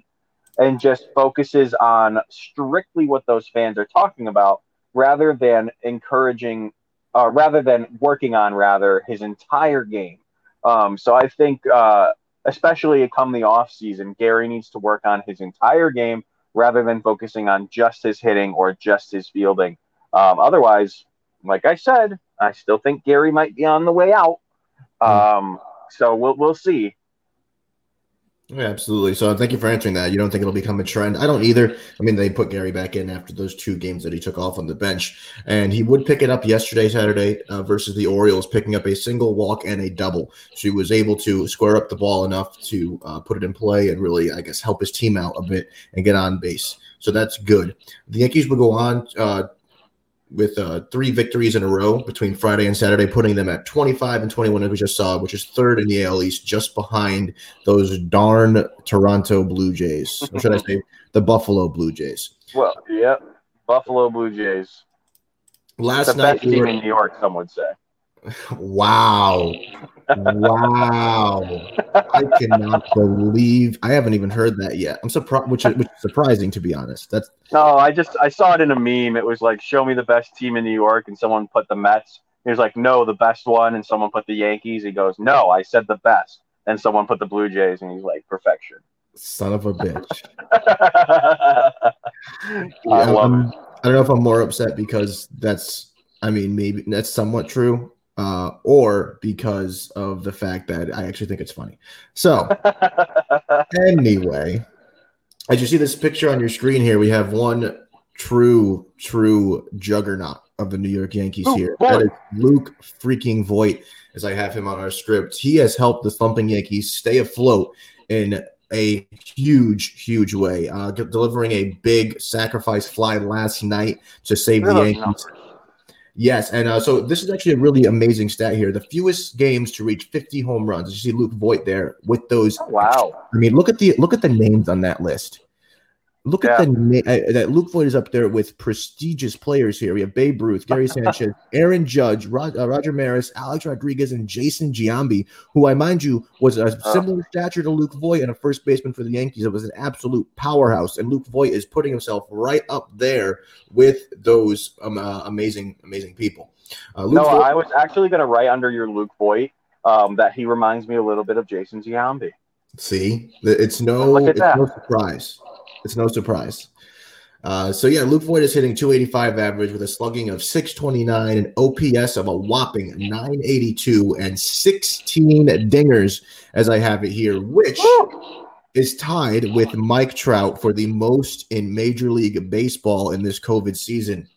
and just focuses on strictly what those fans are talking about rather than encouraging, uh, rather than working on, rather, his entire game. Um, so I think, uh, especially come the offseason, Gary needs to work on his entire game rather than focusing on just his hitting or just his fielding. Um, otherwise, like I said, I still think Gary might be on the way out. Um, mm. So we'll we'll see. Yeah, absolutely. So thank you for answering that. You don't think it'll become a trend? I don't either. I mean, they put Gary back in after those two games that he took off on the bench, and he would pick it up yesterday, Saturday, uh, versus the Orioles, picking up a single, walk, and a double. So he was able to square up the ball enough to uh, put it in play and really, I guess, help his team out a bit and get on base. So that's good. The Yankees will go on uh, with uh, three victories in a row between Friday and Saturday, putting them at twenty-five and twenty-one, as we just saw, which is third in the A L East, just behind those darn Toronto Blue Jays. Or should I say the Buffalo Blue Jays? Well, yep, Buffalo Blue Jays. Last night, the best team in New York, some would say. Wow. Wow. I cannot believe I haven't even heard that yet. I'm surprised, which, which is surprising, to be honest. That's No, I just I saw it in a meme. It was like, show me the best team in New York, and someone put the Mets. He was like, no, the best one, and someone put the Yankees. He goes, no, I said the best. And someone put the Blue Jays, and he's like, perfection. Son of a bitch. yeah, I love I'm, it. I don't know if I'm more upset because that's, I mean, maybe that's somewhat true. Uh, or because of the fact that I actually think it's funny. So, anyway, as you see this picture on your screen here, we have one true, true juggernaut of the New York Yankees oh, here. Boy. That is Luke freaking Voit, as I have him on our script. He has helped the thumping Yankees stay afloat in a huge, huge way, uh, de- delivering a big sacrifice fly last night to save the Yankees. Numbers. Yes, and uh, so this is actually a really amazing stat here. The fewest games to reach fifty home runs. You see Luke Voit there with those. Oh, wow. I mean, look at the look at the names on that list. Look yeah. at the na- that Luke Voit is up there with prestigious players here. We have Babe Ruth, Gary Sanchez, Aaron Judge, Rod- uh, Roger Maris, Alex Rodriguez, and Jason Giambi, who I mind you was a similar stature to Luke Voit and a first baseman for the Yankees. It was an absolute powerhouse, and Luke Voit is putting himself right up there with those um, uh, amazing, amazing people. Uh, Luke no, Voit- I was actually going to write under your Luke Voit um, that he reminds me a little bit of Jason Giambi. See, it's no, it's no surprise. It's no surprise. Uh, so, yeah, Luke Voit is hitting two eighty-five average with a slugging of six twenty-nine, an O P S of a whopping nine eighty-two, and sixteen dingers, as I have it here, which is tied with Mike Trout for the most in Major League Baseball in this COVID season.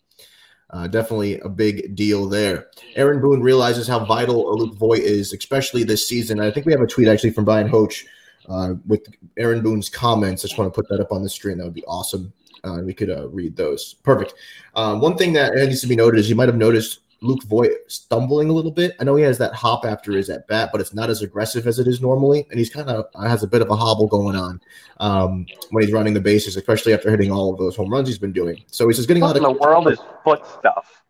Uh, definitely a big deal there. Aaron Boone realizes how vital Luke Voit is, especially this season. I think we have a tweet, actually, from Brian Hoach, Uh, with Aaron Boone's comments. I just want to put that up on the screen. That would be awesome. Uh, we could uh, read those. Perfect. Uh, one thing that needs to be noted is you might have noticed Luke Voit stumbling a little bit. I know he has that hop after his at bat, but it's not as aggressive as it is normally, and he's kind of uh, has a bit of a hobble going on um, when he's running the bases, especially after hitting all of those home runs he's been doing. So he's just getting what a lot of. In the world is foot stuff.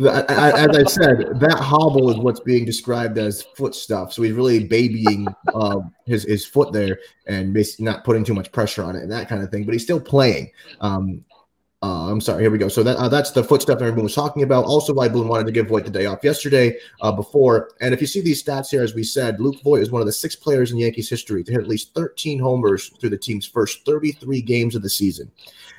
As I said, that hobble is what's being described as foot stuff. So he's really babying uh, his, his foot there and basically not putting too much pressure on it and that kind of thing. But he's still playing. Um, uh, I'm sorry. Here we go. So that uh, that's the foot stuff everyone was talking about. Also, why Boone wanted to give Voit the day off yesterday uh, before. And if you see these stats here, as we said, Luke Voit is one of the six players in Yankees history to hit at least thirteen homers through the team's first thirty-three games of the season.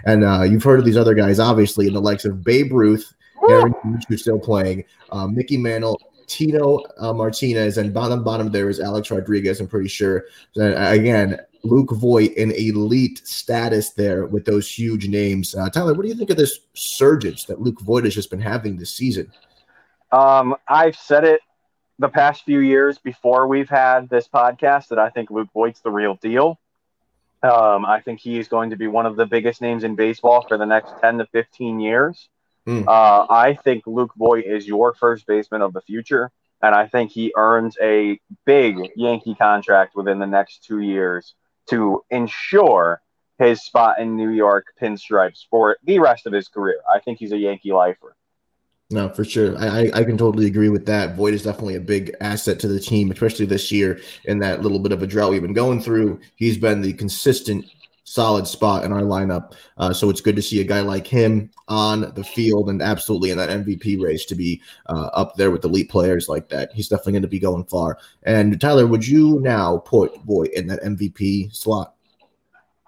And uh, you've heard of these other guys, obviously, in the likes of Babe Ruth, Aaron Judge, who's still playing, uh, Mickey Mantle, Tino uh, Martinez, and bottom bottom there is Alex Rodriguez, I'm pretty sure. So, again, Luke Voit in elite status there with those huge names. Uh, Tyler, what do you think of this surge that Luke Voit has just been having this season? Um, I've said it the past few years before we've had this podcast that I think Luke Voit's the real deal. Um, I think he is going to be one of the biggest names in baseball for the next ten to fifteen years. Uh, I think Luke Voit is your first baseman of the future, and I think he earns a big Yankee contract within the next two years to ensure his spot in New York pinstripes for the rest of his career. I think he's a Yankee lifer. No, for sure. I, I can totally agree with that. Voit is definitely a big asset to the team, especially this year in that little bit of a drought we've been going through. He's been the consistent solid spot in our lineup. Uh, so it's good to see a guy like him on the field and absolutely in that M V P race to be uh, up there with elite players like that. He's definitely going to be going far. And Tyler, would you now put Voit in that M V P slot?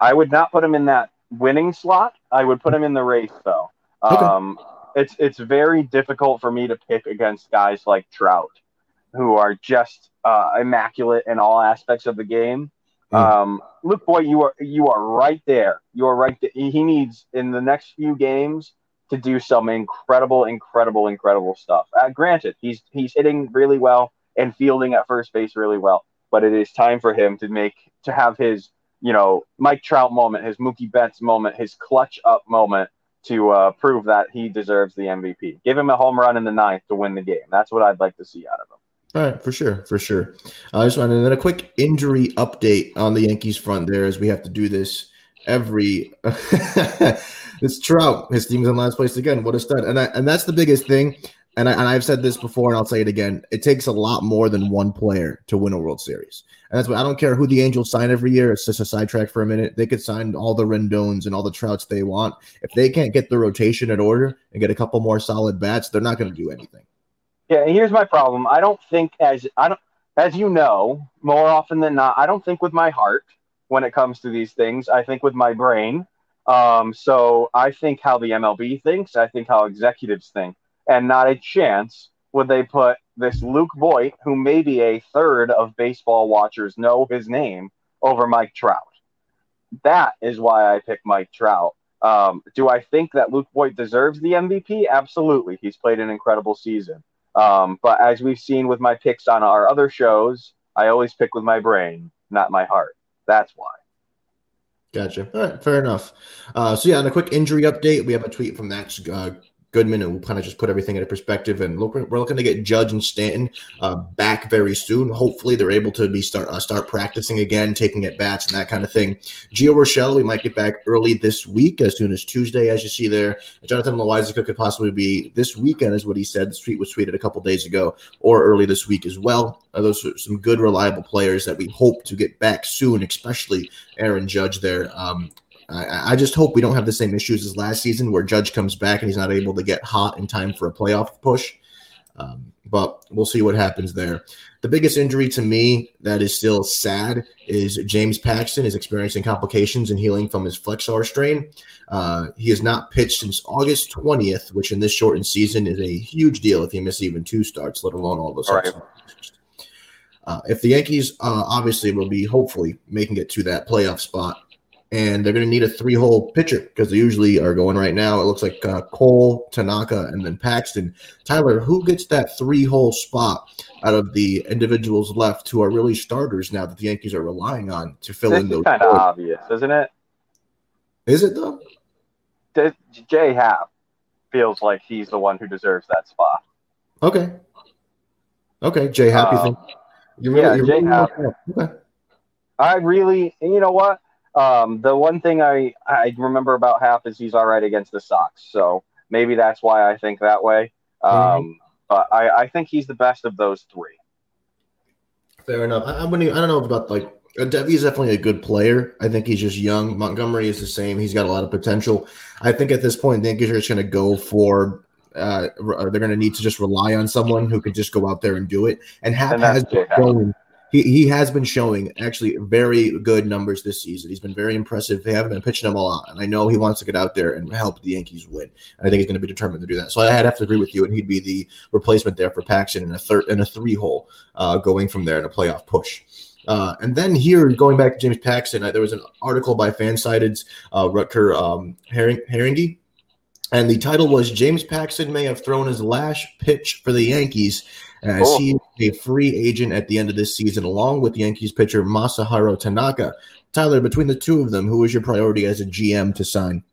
I would not put him in that winning slot. I would put him in the race though. Um, okay. It's, it's very difficult for me to pick against guys like Trout who are just uh, immaculate in all aspects of the game. Mm. Um, Luke Voit, you are you are right there. You are right there. He needs in the next few games to do some incredible, incredible, incredible stuff. Uh, granted, he's he's hitting really well and fielding at first base really well, but it is time for him to make to have his you know Mike Trout moment, his Mookie Betts moment, his clutch up moment to uh, prove that he deserves the M V P. Give him a home run in the ninth to win the game. That's what I'd like to see out of him. All right, for sure, for sure. I just wanted then a quick injury update on the Yankees front there, as we have to do this every. It's Trout. His team's in last place again. What a stud! And I, and that's the biggest thing. And I, and I've said this before, and I'll say it again. It takes a lot more than one player to win a World Series, and that's why I don't care who the Angels sign every year. It's just a sidetrack for a minute. They could sign all the Rendons and all the Trouts they want. If they can't get the rotation in order and get a couple more solid bats, they're not going to do anything. Yeah, here's my problem. I don't think as I don't as you know, more often than not, I don't think with my heart when it comes to these things. I think with my brain. Um, so I think how the M L B thinks. I think how executives think. And not a chance would they put this Luke Voit, who maybe a third of baseball watchers know his name, over Mike Trout. That is why I pick Mike Trout. Um, do I think that Luke Voit deserves the M V P? Absolutely. He's played an incredible season. Um, but as we've seen with my picks on our other shows, I always pick with my brain, not my heart. That's why. Gotcha. All right, fair enough. Uh, so, yeah, on a quick injury update, we have a tweet from that uh, Goodman, and we'll kind of just put everything into perspective. And look, we're looking to get Judge and Stanton uh, back very soon. Hopefully, they're able to be start uh, start practicing again, taking at bats and that kind of thing. Gio Rochelle, we might get back early this week, as soon as Tuesday, as you see there. Jonathan Loaisiga could possibly be this weekend, is what he said. The tweet was tweeted a couple days ago, or early this week as well. Uh, those are some good, reliable players that we hope to get back soon, especially Aaron Judge there. Um, I just hope we don't have the same issues as last season where Judge comes back and he's not able to get hot in time for a playoff push. Um, but we'll see what happens there. The biggest injury to me that is still sad is James Paxton is experiencing complications and healing from his flexor strain. Uh, he has not pitched since August twentieth, which in this shortened season is a huge deal if you miss even two starts, let alone all those starts. Uh, if the Yankees uh, obviously will be hopefully making it to that playoff spot, and they're going to need a three-hole pitcher because they usually are going right now. It looks like uh, Cole, Tanaka, and then Paxton. Tyler, who gets that three-hole spot out of the individuals left who are really starters now that the Yankees are relying on to fill this in those? It's kind of obvious, isn't it? Is it, though? Jay Happ feels like he's the one who deserves that spot. Okay. Okay, Jay Happ, um, you think? You're really, yeah, you're Jay really Happ. Okay. I really – you know what? Um, the one thing I, I remember about Happ is he's all right against the Sox. So maybe that's why I think that way. Um, mm-hmm. But I, I think he's the best of those three. Fair enough. I, I wouldn't even, I don't know about like – Devy's definitely a good player. I think he's just young. Montgomery is the same. He's got a lot of potential. I think at this point, the Yankees are just going to go for uh, – they're going to need to just rely on someone who could just go out there and do it. And Happ and has been going – He he has been showing actually very good numbers this season. He's been very impressive. They haven't been pitching him a lot, and I know he wants to get out there and help the Yankees win. And I think he's going to be determined to do that. So I have to agree with you, and he'd be the replacement there for Paxton in a third and a three hole uh, going from there in a playoff push. Uh, and then here, going back to James Paxton, uh, there was an article by Fansided's uh, Rutger um, Herring- Herringy. And the title was James Paxton may have thrown his last pitch for the Yankees as oh. he is a free agent at the end of this season, along with Yankees pitcher Masahiro Tanaka. Tyler, between the two of them, who is your priority as a G M to sign?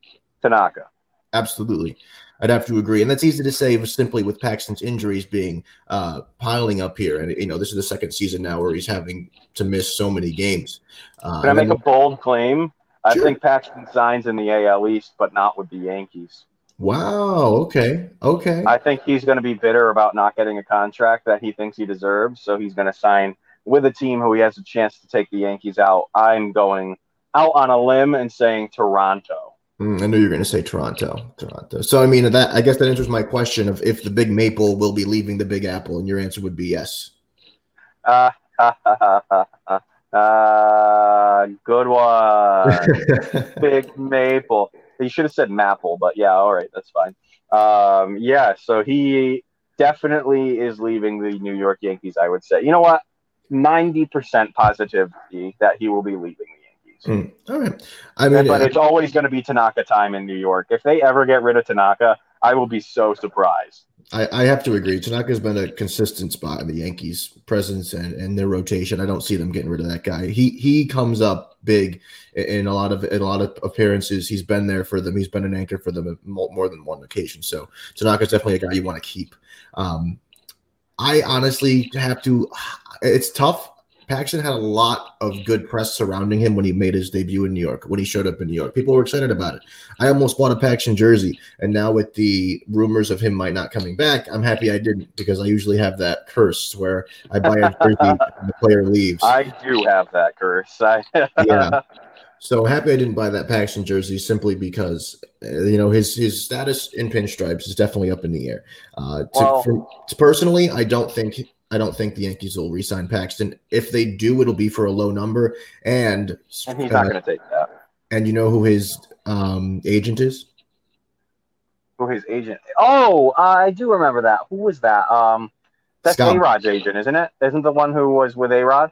Tanaka. Absolutely. I'd have to agree. And that's easy to say simply with Paxton's injuries being uh, piling up here. And, you know, this is the second season now where he's having to miss so many games. Uh, Can I make a bold claim? Sure. I think Paxton signs in the A L East, but not with the Yankees. Wow, okay, okay. I think he's going to be bitter about not getting a contract that he thinks he deserves, so he's going to sign with a team who he has a chance to take the Yankees out. I'm going out on a limb and saying Toronto. Mm, I knew you were going to say Toronto. Toronto. So, I mean, that I guess that answers my question of if the Big Maple will be leaving the Big Apple, and your answer would be yes. Uh, ha, ha, ha, ha, ha. Uh, good one. Big Maple. He should have said Maple, but yeah, all right, that's fine. Um, yeah, so he definitely is leaving the New York Yankees, I would say. You know what? ninety percent positivity that he will be leaving the Yankees. Mm. All right. I mean, but uh, it's always going to be Tanaka time in New York. If they ever get rid of Tanaka, I will be so surprised. I, I have to agree. Tanaka's been a consistent spot in the Yankees' presence and, and their rotation. I don't see them getting rid of that guy. He he comes up big in a lot of in a lot of appearances. He's been there for them. He's been an anchor for them more than one occasion. So Tanaka's definitely a guy you want to keep. Um, I honestly have to. It's tough. Paxton had a lot of good press surrounding him when he made his debut in New York, when he showed up in New York. People were excited about it. I almost bought a Paxton jersey, and now with the rumors of him might not coming back, I'm happy I didn't, because I usually have that curse where I buy a jersey and the player leaves. I do have that curse. I- yeah. So happy I didn't buy that Paxton jersey simply because, uh, you know, his his status in pinstripes is definitely up in the air. Uh, to, well, for, to personally, I don't think – I don't think the Yankees will re-sign Paxton. If they do, it'll be for a low number. And, and he's not uh, going to take that. And you know who his um, agent is? Who his agent? Oh, uh, I do remember that. Who was that? Um, that's Scott. A-Rod's agent, isn't it? Isn't the one who was with A-Rod?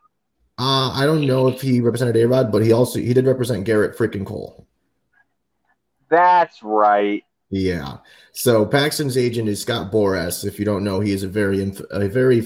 Uh, I don't know if he represented A-Rod, but he also he did represent Garrett freaking Cole. That's right. Yeah. So Paxton's agent is Scott Boras. If you don't know, he is a very inf- a very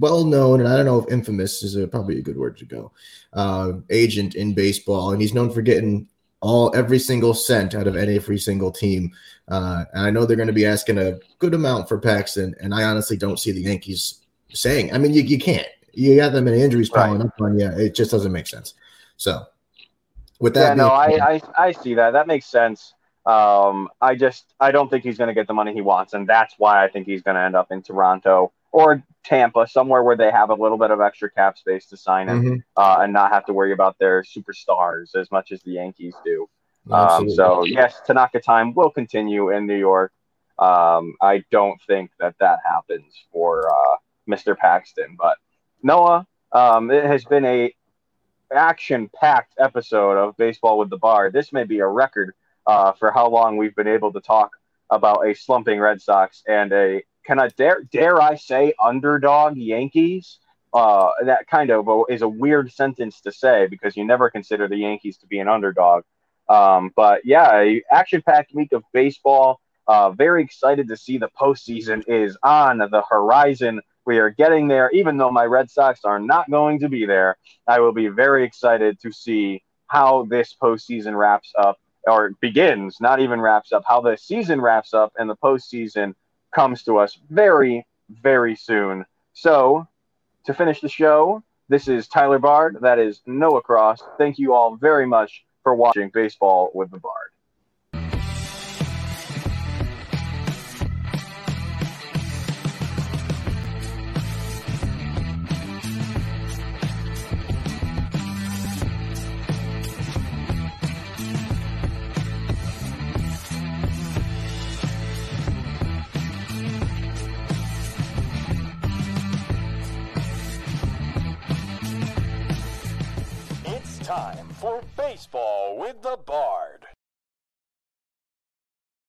well-known, and I don't know if infamous is a, probably a good word to go, uh, agent in baseball, and he's known for getting all every single cent out of any every single team. Uh, and I know they're going to be asking a good amount for Paxton, and I honestly don't see the Yankees saying. I mean, you you can't. You got them in injuries piling right. up on you. It just doesn't make sense. So with that, yeah, no, I, I I see that. That makes sense. Um, I just I don't think he's going to get the money he wants, and that's why I think he's going to end up in Toronto or Tampa, somewhere where they have a little bit of extra cap space to sign him mm-hmm. uh, and not have to worry about their superstars as much as the Yankees do. Um, so, yes, Tanaka time will continue in New York. Um, I don't think that that happens for uh, Mister Paxton. But, Noah, um, it has been a action-packed episode of Baseball with the Bar. This may be a record uh, for how long we've been able to talk about a slumping Red Sox and a Can I dare dare I say underdog Yankees? Uh, that kind of a, is a weird sentence to say because you never consider the Yankees to be an underdog. Um, but yeah, action-packed week of baseball. Uh, very excited to see the postseason is on the horizon. We are getting there, even though my Red Sox are not going to be there. I will be very excited to see how this postseason wraps up or begins. Not even wraps up. How the season wraps up and the postseason comes to us very, very soon. So, to finish the show, this is Tyler Bard. That is Noah Cross. Thank you all very much for watching Baseball with the Bard. Baseball with the Bard.